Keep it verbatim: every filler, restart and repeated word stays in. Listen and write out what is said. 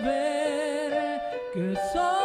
sever que sans